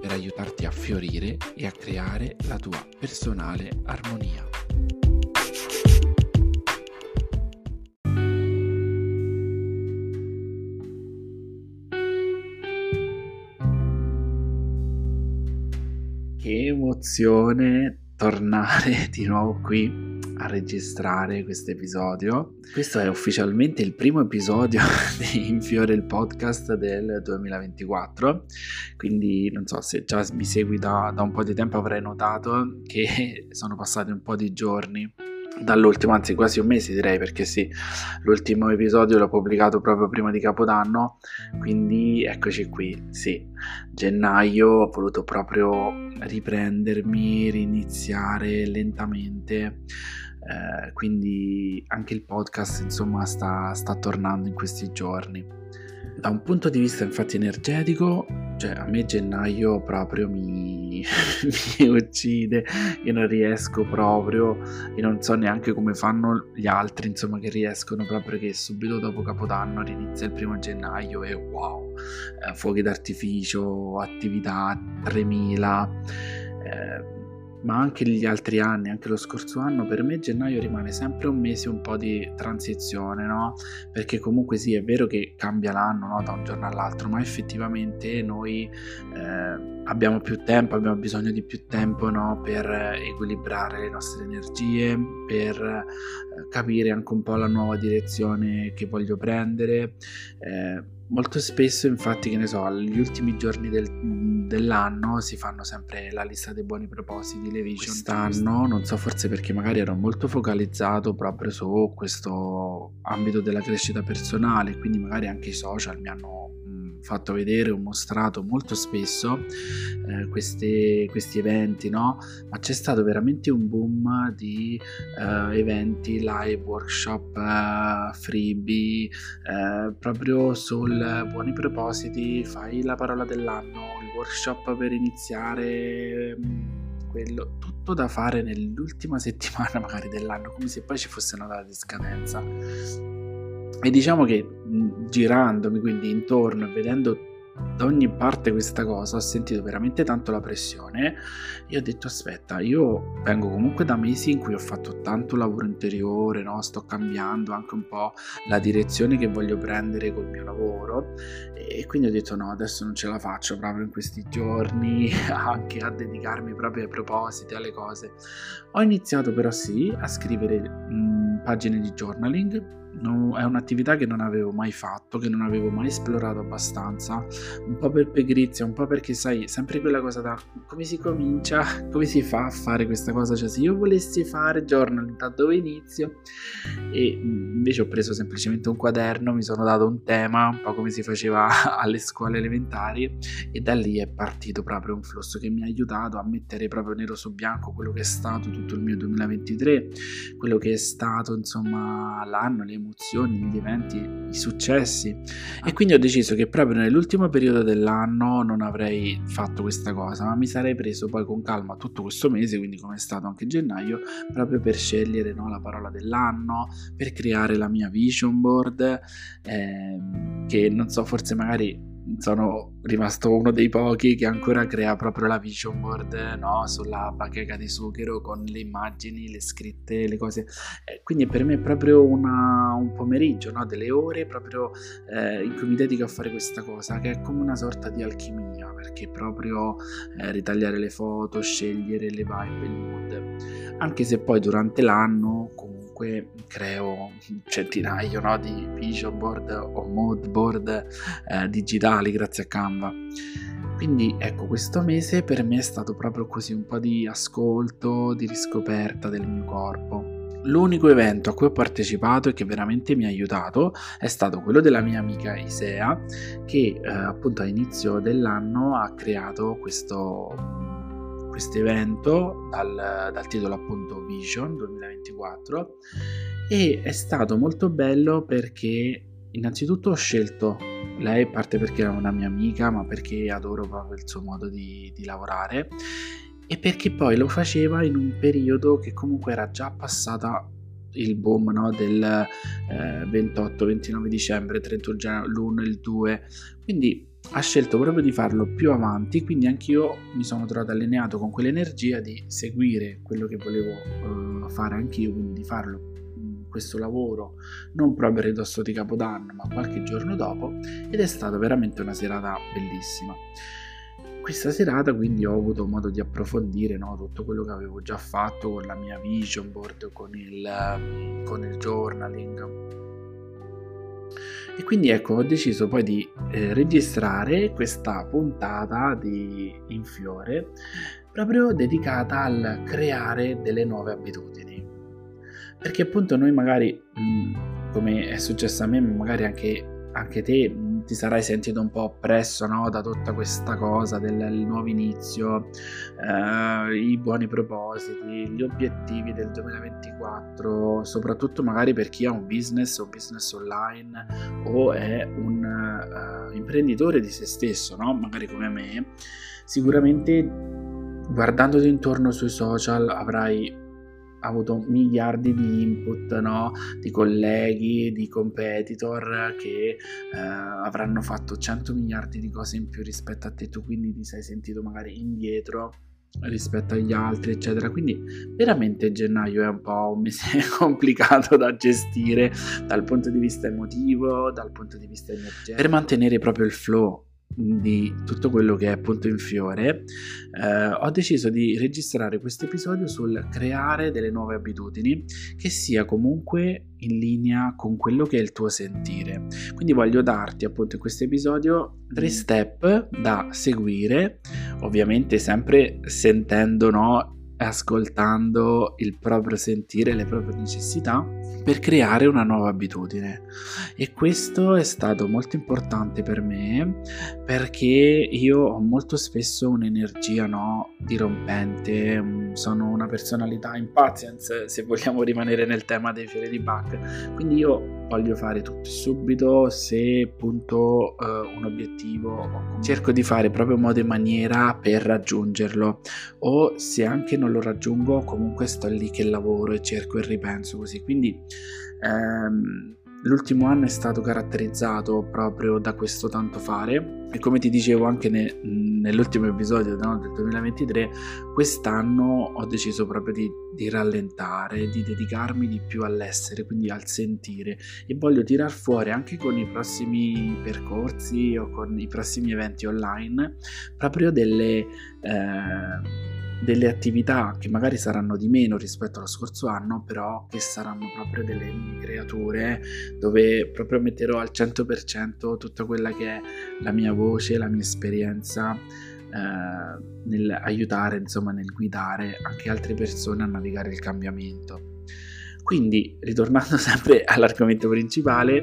per aiutarti a fiorire e a creare la tua personale armonia. Che emozione tornare di nuovo qui a registrare questo episodio. Questo è ufficialmente il primo episodio di In Fiore, il podcast del 2024, quindi non so se già mi segui da un po' di tempo, avrai notato che sono passati un po' di giorni dall'ultimo, anzi quasi un mese direi, perché sì, l'ultimo episodio l'ho pubblicato proprio prima di Capodanno, quindi eccoci qui, sì, gennaio, ho voluto proprio riprendermi, riniziare lentamente, quindi anche il podcast insomma sta tornando in questi giorni. Da un punto di vista infatti energetico, cioè a me gennaio proprio mi uccide, io non riesco proprio, e non so neanche come fanno gli altri insomma che riescono, proprio che subito dopo Capodanno inizia il 1° gennaio e wow, fuochi d'artificio, attività 3000, ma anche gli altri anni, anche lo scorso anno, per me gennaio rimane sempre un mese un po' di transizione, no? Perché comunque sì, è vero che cambia l'anno, no? Da un giorno all'altro, ma effettivamente noi abbiamo più tempo, abbiamo bisogno di più tempo, no? Per equilibrare le nostre energie, per capire anche un po' la nuova direzione che voglio prendere. Molto spesso infatti, che ne so, gli ultimi giorni dell'anno si fanno sempre la lista dei buoni propositi, le vision. Quest'anno, non so, forse perché magari ero molto focalizzato proprio su questo ambito della crescita personale, quindi magari anche i social mi hanno fatto vedere o mostrato molto spesso questi eventi, no? Ma c'è stato veramente un boom di eventi live, workshop, freebie, proprio sul buoni propositi, fai la parola dell'anno, il workshop per iniziare quello, tutto da fare nell'ultima settimana magari dell'anno, come se poi ci fosse una data di scadenza. E diciamo che girandomi quindi intorno e vedendo da ogni parte questa cosa, ho sentito veramente tanto la pressione e ho detto aspetta, io vengo comunque da mesi in cui ho fatto tanto lavoro interiore, no? Sto cambiando anche un po' la direzione che voglio prendere col mio lavoro, e quindi ho detto no, adesso non ce la faccio proprio in questi giorni anche a dedicarmi proprio ai propositi, alle cose. Ho iniziato però sì a scrivere pagine di journaling. No, è un'attività che non avevo mai fatto, che non avevo mai esplorato abbastanza, un po' per pigrizia, un po' perché sai, sempre quella cosa da come si comincia, come si fa a fare questa cosa, cioè se io volessi fare journaling da dove inizio? E invece ho preso semplicemente un quaderno, mi sono dato un tema, un po' come si faceva alle scuole elementari, e da lì è partito proprio un flusso che mi ha aiutato a mettere proprio nero su bianco quello che è stato tutto il mio 2023, quello che è stato insomma l'anno, le emozioni, gli eventi, i successi. E quindi ho deciso che proprio nell'ultimo periodo dell'anno non avrei fatto questa cosa, ma mi sarei preso poi con calma tutto questo mese, quindi come è stato anche gennaio, proprio per scegliere, no, la parola dell'anno, per creare la mia vision board, che non so, forse magari sono rimasto uno dei pochi che ancora crea proprio la vision board, no? Sulla bacheca di sughero con le immagini, le scritte, le cose, quindi per me è proprio un pomeriggio, no? Delle ore proprio in cui mi dedico a fare questa cosa, che è come una sorta di alchimia, perché proprio ritagliare le foto, scegliere le vibe, il mood, anche se poi durante l'anno comunque creo centinaio, no? Di vision board o mood board digitali grazie a Canva. Quindi ecco, questo mese per me è stato proprio così, un po' di ascolto, di riscoperta del mio corpo. L'unico evento a cui ho partecipato e che veramente mi ha aiutato è stato quello della mia amica Isea, che appunto a inizio dell'anno ha creato questo questo evento dal titolo appunto Vision 2024, e è stato molto bello perché innanzitutto ho scelto lei, a parte perché era una mia amica, ma perché adoro proprio il suo modo di lavorare, e perché poi lo faceva in un periodo che comunque era già passata il boom, no? Del 28, 29 dicembre, 31 gennaio, l'1, il 2, quindi ha scelto proprio di farlo più avanti, quindi anch'io mi sono trovato allineato con quell'energia di seguire quello che volevo fare anch'io, quindi farlo questo lavoro non proprio a ridosso di Capodanno, ma qualche giorno dopo, ed è stata veramente una serata bellissima. Questa serata quindi ho avuto modo di approfondire, no, tutto quello che avevo già fatto con la mia vision board, con il journaling, e quindi ecco ho deciso poi di registrare questa puntata di In Fiore proprio dedicata al creare delle nuove abitudini, perché appunto noi magari come è successo a me, magari anche te ti sarai sentito un po' oppresso, no? Da tutta questa cosa del nuovo inizio, i buoni propositi, gli obiettivi del 2024, soprattutto magari per chi ha un business online o è un imprenditore di se stesso, no? Magari come me, sicuramente guardandoti intorno sui social avrai avuto miliardi di input, no? Di colleghi, di competitor che avranno fatto 100 miliardi di cose in più rispetto a te, tu quindi ti sei sentito magari indietro rispetto agli altri, eccetera. Quindi veramente gennaio è un po' un mese complicato da gestire dal punto di vista emotivo, dal punto di vista energetico, per mantenere proprio il flow di tutto quello che è appunto In Fiore. Ho deciso di registrare questo episodio sul creare delle nuove abitudini che sia comunque in linea con quello che è il tuo sentire, quindi voglio darti appunto in questo episodio 3 step da seguire, ovviamente sempre sentendo, no? Ascoltando il proprio sentire, le proprie necessità, per creare una nuova abitudine. E questo è stato molto importante per me, perché io ho molto spesso un'energia, no, dirompente, sono una personalità impatient, se vogliamo rimanere nel tema dei fiori di Bach, quindi io voglio fare tutto subito, se punto un obiettivo cerco di fare proprio modo e maniera per raggiungerlo, o se anche non lo raggiungo comunque sto lì che lavoro e cerco e ripenso così. Quindi l'ultimo anno è stato caratterizzato proprio da questo tanto fare, e come ti dicevo anche nell'ultimo episodio, no, del 2023, quest'anno ho deciso proprio di rallentare, di dedicarmi di più all'essere, quindi al sentire, e voglio tirar fuori anche con i prossimi percorsi o con i prossimi eventi online proprio delle attività che magari saranno di meno rispetto allo scorso anno, però che saranno proprio delle mie creature, dove proprio metterò al 100% tutta quella che è la mia voce, la mia esperienza nel aiutare, insomma nel guidare anche altre persone a navigare il cambiamento. Quindi, ritornando sempre all'argomento principale,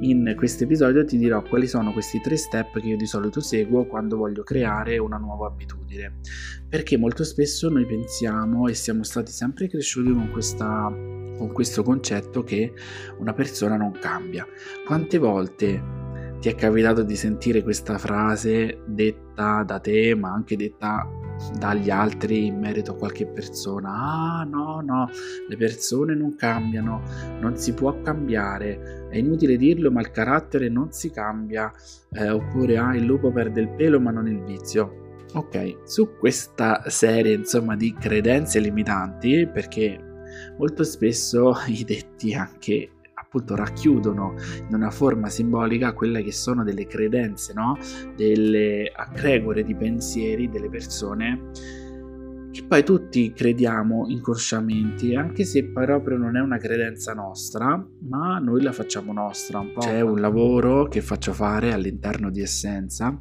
in questo episodio ti dirò quali sono questi 3 step che io di solito seguo quando voglio creare una nuova abitudine, perché molto spesso noi pensiamo e siamo stati sempre cresciuti con questo concetto che una persona non cambia. Quante volte ti è capitato di sentire questa frase detta da te, ma anche detta dagli altri in merito a qualche persona? Ah no, le persone non cambiano, non si può cambiare, è inutile dirlo ma il carattere non si cambia, oppure il lupo perde il pelo ma non il vizio. Ok, su questa serie insomma di credenze limitanti, perché molto spesso i detti anche appunto racchiudono in una forma simbolica quelle che sono delle credenze, no? Delle accregore di pensieri delle persone che poi tutti crediamo inconsciamente, anche se proprio non è una credenza nostra, ma noi la facciamo nostra un po'. C'è un lavoro che faccio fare all'interno di Essenza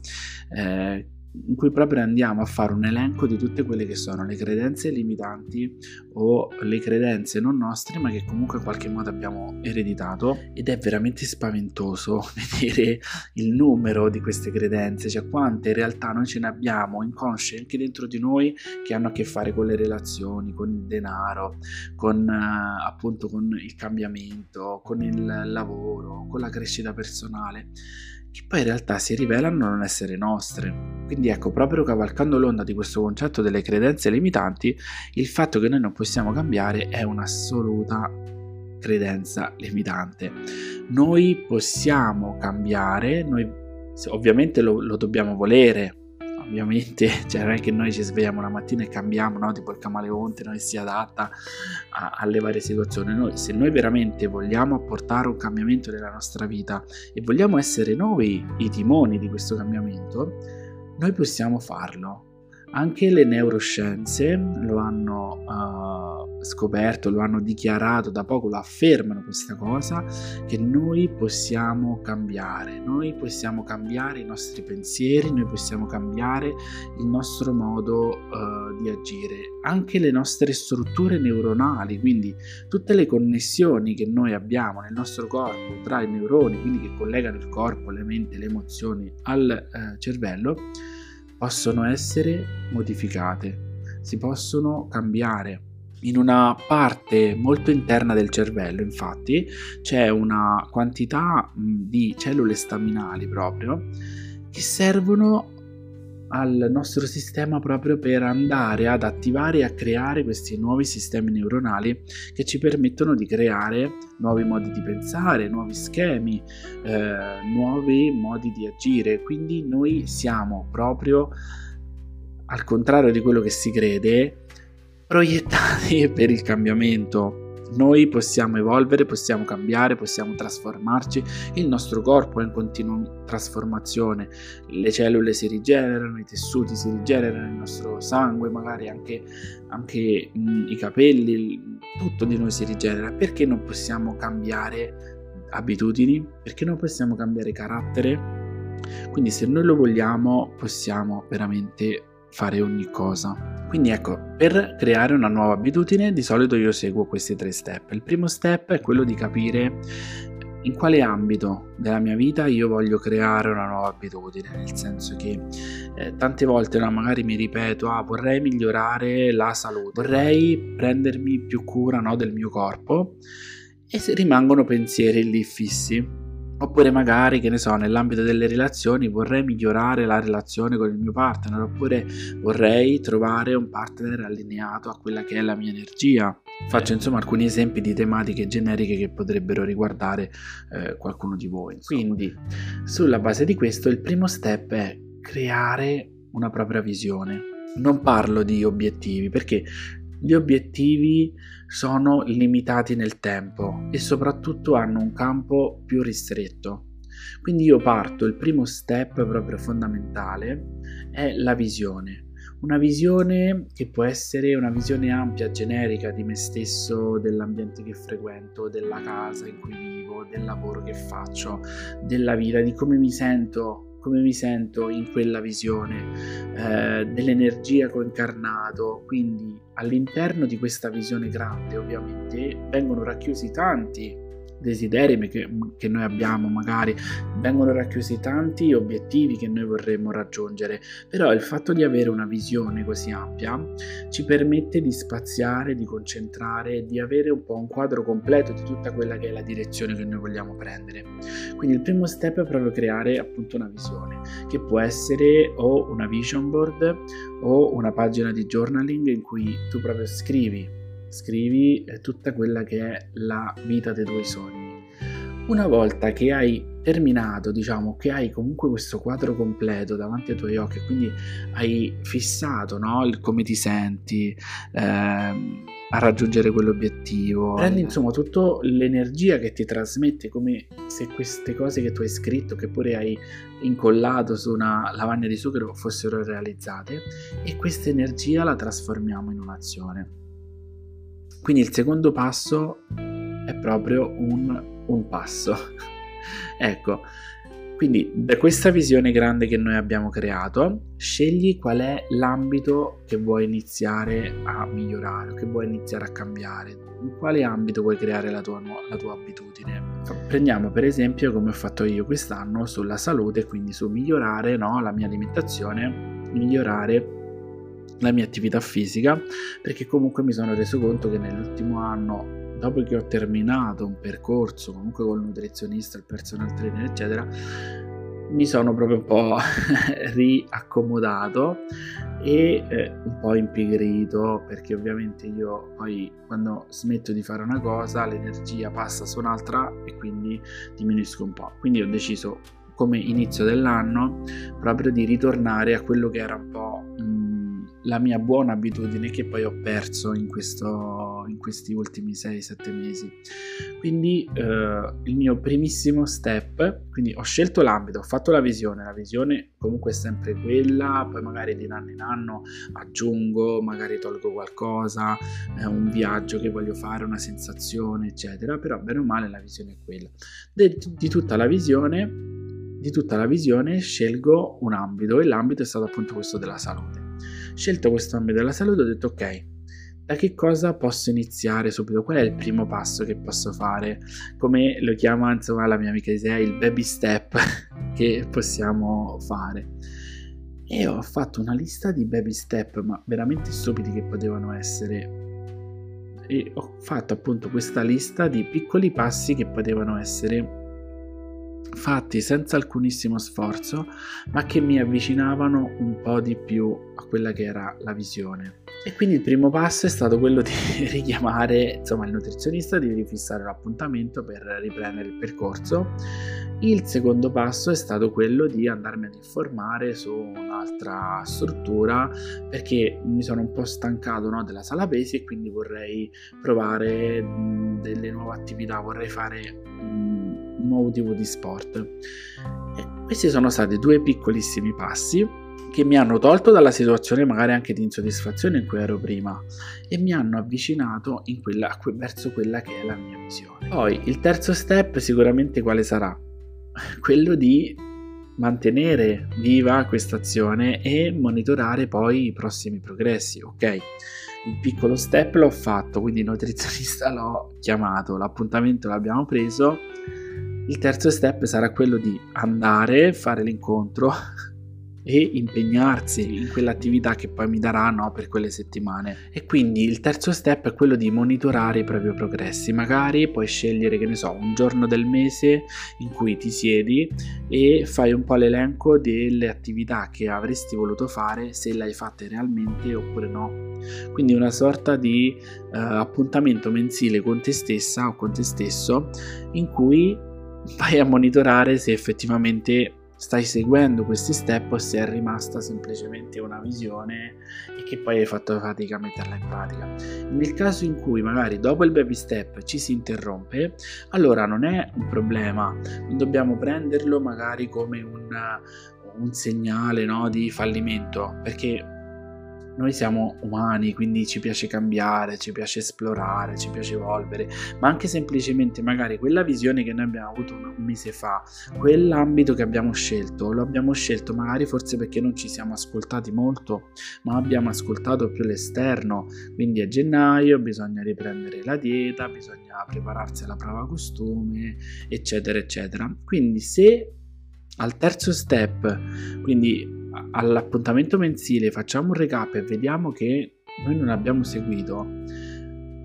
in cui proprio andiamo a fare un elenco di tutte quelle che sono le credenze limitanti o le credenze non nostre ma che comunque in qualche modo abbiamo ereditato, ed è veramente spaventoso vedere il numero di queste credenze, cioè quante in realtà noi ce ne abbiamo inconsce anche dentro di noi che hanno a che fare con le relazioni, con il denaro, con appunto con il cambiamento, con il lavoro, con la crescita personale, che poi in realtà si rivelano non essere nostre. Quindi ecco, proprio cavalcando l'onda di questo concetto delle credenze limitanti, il fatto che noi non possiamo cambiare è un'assoluta credenza limitante. Noi possiamo cambiare, noi ovviamente lo dobbiamo volere, ovviamente, cioè non è che noi ci svegliamo la mattina e cambiamo, no? Tipo il camaleonte, no? Si adatta alle varie situazioni. Noi, se noi veramente vogliamo apportare un cambiamento nella nostra vita e vogliamo essere noi i timoni di questo cambiamento, noi possiamo farlo. Anche le neuroscienze lo hanno scoperto, lo hanno dichiarato da poco, lo affermano questa cosa, che noi possiamo cambiare. Noi possiamo cambiare i nostri pensieri, noi possiamo cambiare il nostro modo di agire, anche le nostre strutture neuronali, quindi tutte le connessioni che noi abbiamo nel nostro corpo tra i neuroni, quindi che collegano il corpo, le mente, le emozioni al cervello, possono essere modificate, si possono cambiare. In una parte molto interna del cervello, infatti, c'è una quantità di cellule staminali proprio che servono al nostro sistema proprio per andare ad attivare e a creare questi nuovi sistemi neuronali che ci permettono di creare nuovi modi di pensare, nuovi schemi, nuovi modi di agire. Quindi noi siamo, proprio al contrario di quello che si crede, proiettati per il cambiamento. Noi possiamo evolvere, possiamo cambiare, possiamo trasformarci, il nostro corpo è in continua trasformazione, le cellule si rigenerano, i tessuti si rigenerano, il nostro sangue, magari anche i capelli, tutto di noi si rigenera. Perché non possiamo cambiare abitudini? Perché non possiamo cambiare carattere? Quindi se noi lo vogliamo possiamo veramente fare ogni cosa. Quindi ecco, per creare una nuova abitudine di solito io seguo questi 3 step. Il primo step è quello di capire in quale ambito della mia vita io voglio creare una nuova abitudine, nel senso che tante volte magari mi ripeto vorrei migliorare la salute, vorrei prendermi più cura, no, del mio corpo, e se rimangono pensieri lì fissi. Oppure magari, che ne so, nell'ambito delle relazioni vorrei migliorare la relazione con il mio partner, oppure vorrei trovare un partner allineato a quella che è la mia energia. Faccio insomma alcuni esempi di tematiche generiche che potrebbero riguardare qualcuno di voi, insomma. Quindi sulla base di questo il primo step è creare una propria visione. Non parlo di obiettivi, perché gli obiettivi sono limitati nel tempo e soprattutto hanno un campo più ristretto. Quindi io parto, il primo step proprio fondamentale è la visione. Una visione che può essere una visione ampia, generica di me stesso, dell'ambiente che frequento, della casa in cui vivo, del lavoro che faccio, della vita, di come mi sento in quella visione, dell'energia che ho incarnato. Quindi all'interno di questa visione grande ovviamente vengono racchiusi tanti desideri che noi abbiamo, magari vengono racchiusi tanti obiettivi che noi vorremmo raggiungere, però il fatto di avere una visione così ampia ci permette di spaziare, di concentrare, di avere un po' un quadro completo di tutta quella che è la direzione che noi vogliamo prendere. Quindi il primo step è proprio creare appunto una visione, che può essere o una vision board o una pagina di journaling in cui tu proprio scrivi tutta quella che è la vita dei tuoi sogni. Una volta che hai terminato, diciamo che hai comunque questo quadro completo davanti ai tuoi occhi, quindi hai fissato, no, il come ti senti a raggiungere quell'obiettivo, prendi insomma tutta l'energia che ti trasmette, come se queste cose che tu hai scritto, che pure hai incollato su una lavagna di sughero, fossero realizzate, e questa energia la trasformiamo in un'azione. Quindi il secondo passo è proprio un passo. Ecco, Quindi da questa visione grande che noi abbiamo creato, scegli qual è l'ambito che vuoi iniziare a migliorare, che vuoi iniziare a cambiare, in quale ambito vuoi creare la tua abitudine. Prendiamo per esempio, come ho fatto io quest'anno, sulla salute, quindi su migliorare, no, la mia alimentazione, migliorare la mia attività fisica, perché comunque mi sono reso conto che nell'ultimo anno, dopo che ho terminato un percorso comunque col nutrizionista, il personal trainer eccetera, mi sono proprio un po' riaccomodato e un po' impigrito, perché ovviamente io poi quando smetto di fare una cosa l'energia passa su un'altra e quindi diminuisco un po'. Quindi ho deciso, come inizio dell'anno, proprio di ritornare a quello che era un po' la mia buona abitudine, che poi ho perso in questi ultimi 6-7 mesi. Quindi il mio primissimo step, quindi ho scelto l'ambito, ho fatto la visione comunque è sempre quella, poi magari di anno in anno aggiungo, magari tolgo qualcosa, un viaggio che voglio fare, una sensazione eccetera, però bene o male la visione è quella. Di tutta la visione scelgo un ambito, e l'ambito è stato appunto questo della salute. Scelto questo ambito della salute, ho detto ok, da che cosa posso iniziare subito? Qual è il primo passo che posso fare? Come lo chiama insomma la mia amica Isea, il baby step che possiamo fare. E ho fatto una lista di baby step, ma veramente stupidi che potevano essere, e ho fatto appunto questa lista di piccoli passi che potevano essere fatti senza alcunissimo sforzo, ma che mi avvicinavano un po' di più a quella che era la visione. E quindi il primo passo è stato quello di richiamare insomma il nutrizionista, di rifissare l'appuntamento per riprendere il percorso. Il secondo passo è stato quello di andarmi ad informare su un'altra struttura, perché mi sono un po' stancato, no, della sala pesi, e quindi vorrei provare delle nuove attività, vorrei fare nuovo tipo di sport. E questi sono stati due piccolissimi passi che mi hanno tolto dalla situazione magari anche di insoddisfazione in cui ero prima e mi hanno avvicinato verso quella che è la mia visione. Poi il terzo step sicuramente quale sarà? Quello di mantenere viva questa azione e monitorare poi i prossimi progressi. Ok, il piccolo step l'ho fatto, quindi il nutrizionista l'ho chiamato, l'appuntamento l'abbiamo preso. Il terzo step sarà quello di andare, fare l'incontro e impegnarsi in quell'attività che poi mi darà, no, per quelle settimane. E quindi il terzo step è quello di monitorare i propri progressi. Magari puoi scegliere, che ne so, un giorno del mese in cui ti siedi e fai un po' l'elenco delle attività che avresti voluto fare, se le hai fatte realmente oppure no. Quindi una sorta di appuntamento mensile con te stessa o con te stesso, in cui vai a monitorare se effettivamente stai seguendo questi step o se è rimasta semplicemente una visione e che poi hai fatto fatica a metterla in pratica. Nel caso in cui magari dopo il baby step ci si interrompe, allora non è un problema, non dobbiamo prenderlo magari come un segnale, no, di fallimento, perché noi siamo umani, quindi ci piace cambiare, ci piace esplorare, ci piace evolvere, ma anche semplicemente magari quella visione che noi abbiamo avuto un mese fa, quell'ambito che abbiamo scelto, lo abbiamo scelto magari forse perché non ci siamo ascoltati molto, ma abbiamo ascoltato più l'esterno, quindi a gennaio bisogna riprendere la dieta, bisogna prepararsi alla prova costume, eccetera, eccetera. Quindi se al terzo step, quindi all'appuntamento mensile, facciamo un recap e vediamo che noi non abbiamo seguito,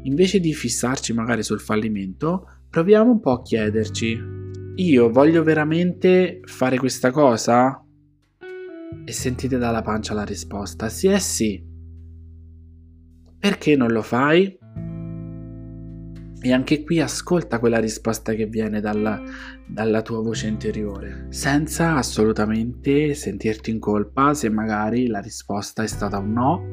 invece di fissarci magari sul fallimento, proviamo un po' a chiederci: io voglio veramente fare questa cosa? E sentite dalla pancia la risposta: sì è sì. Perché non lo fai? E anche qui ascolta quella risposta che viene dalla tua voce interiore, senza assolutamente sentirti in colpa se magari la risposta è stata un no,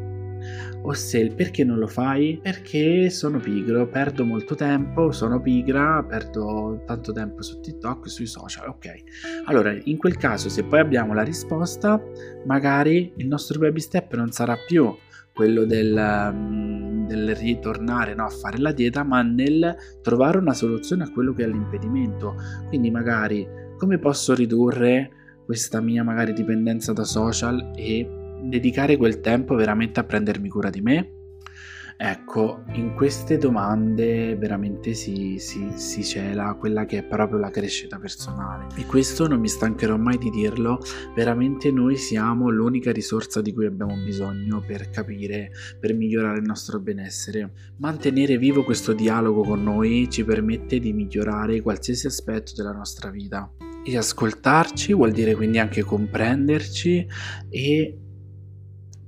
o se il perché non lo fai, perché sono pigro, perdo molto tempo, sono pigra, perdo tanto tempo su TikTok, sui social. Ok, allora in quel caso, se poi abbiamo la risposta, magari il nostro baby step non sarà più quello del ritornare, no, a fare la dieta, ma nel trovare una soluzione a quello che è l'impedimento. Quindi magari come posso ridurre questa mia magari dipendenza da social e dedicare quel tempo veramente a prendermi cura di me? Ecco, in queste domande veramente si cela quella che è proprio la crescita personale, e questo non mi stancherò mai di dirlo. Veramente noi siamo l'unica risorsa di cui abbiamo bisogno per capire, per migliorare il nostro benessere. Mantenere vivo questo dialogo con noi ci permette di migliorare qualsiasi aspetto della nostra vita, e ascoltarci vuol dire quindi anche comprenderci e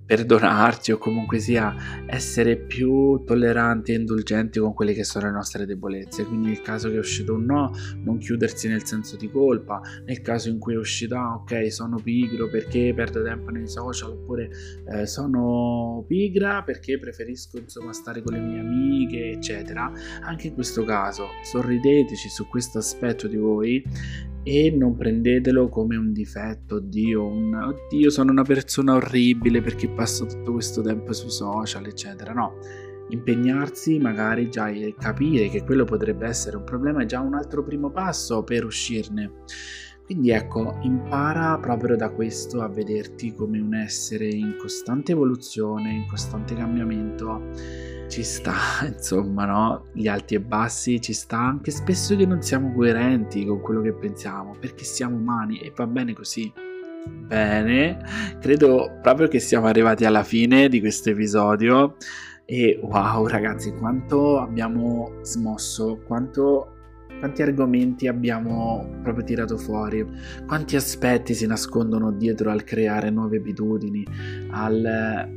perdonarci, o comunque sia essere più tolleranti e indulgenti con quelle che sono le nostre debolezze. Quindi nel caso che è uscito un no, non chiudersi nel senso di colpa. Nel caso in cui è uscito ok, sono pigro perché perdo tempo nei social, oppure sono pigra perché preferisco insomma stare con le mie amiche eccetera, anche in questo caso sorrideteci su questo aspetto di voi e non prendetelo come un difetto. Oddio, sono una persona orribile perché passo tutto questo tempo sui social eccetera. No, impegnarsi magari già e capire che quello potrebbe essere un problema è già un altro primo passo per uscirne. Quindi ecco, impara proprio da questo a vederti come un essere in costante evoluzione, in costante cambiamento. Ci sta, insomma, no? Gli alti e bassi, ci sta anche spesso che non siamo coerenti con quello che pensiamo, perché siamo umani e va bene così. Bene, credo proprio che siamo arrivati alla fine di questo episodio e wow ragazzi, quanto abbiamo smosso, quanti argomenti abbiamo proprio tirato fuori, quanti aspetti si nascondono dietro al creare nuove abitudini, al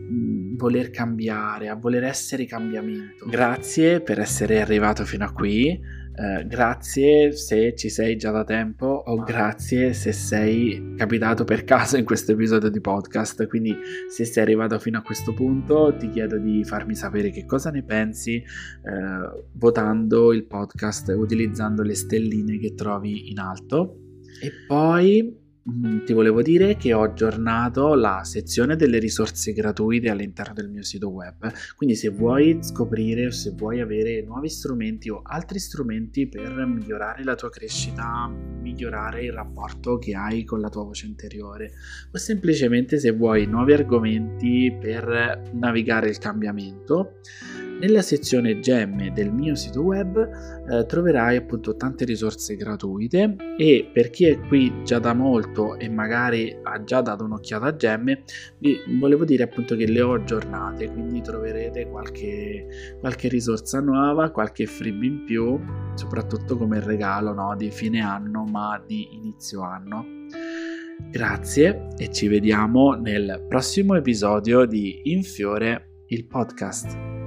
voler cambiare, a voler essere cambiamento. Grazie per essere arrivato fino a qui, grazie se ci sei già da tempo, o grazie se sei capitato per caso in questo episodio di podcast. Quindi se sei arrivato fino a questo punto ti chiedo di farmi sapere che cosa ne pensi votando il podcast, utilizzando le stelline che trovi in alto. E poi ti volevo dire che ho aggiornato la sezione delle risorse gratuite all'interno del mio sito web, quindi se vuoi scoprire o se vuoi avere nuovi strumenti o altri strumenti per migliorare la tua crescita, migliorare il rapporto che hai con la tua voce interiore, o semplicemente se vuoi nuovi argomenti per navigare il cambiamento, nella sezione Gemme del mio sito web troverai appunto tante risorse gratuite. E per chi è qui già da molto e magari ha già dato un'occhiata a Gemme, vi volevo dire appunto che le ho aggiornate, quindi troverete qualche risorsa nuova, qualche freebie in più, soprattutto come regalo, no, di fine anno ma di inizio anno. Grazie e ci vediamo nel prossimo episodio di In Fiore, il podcast.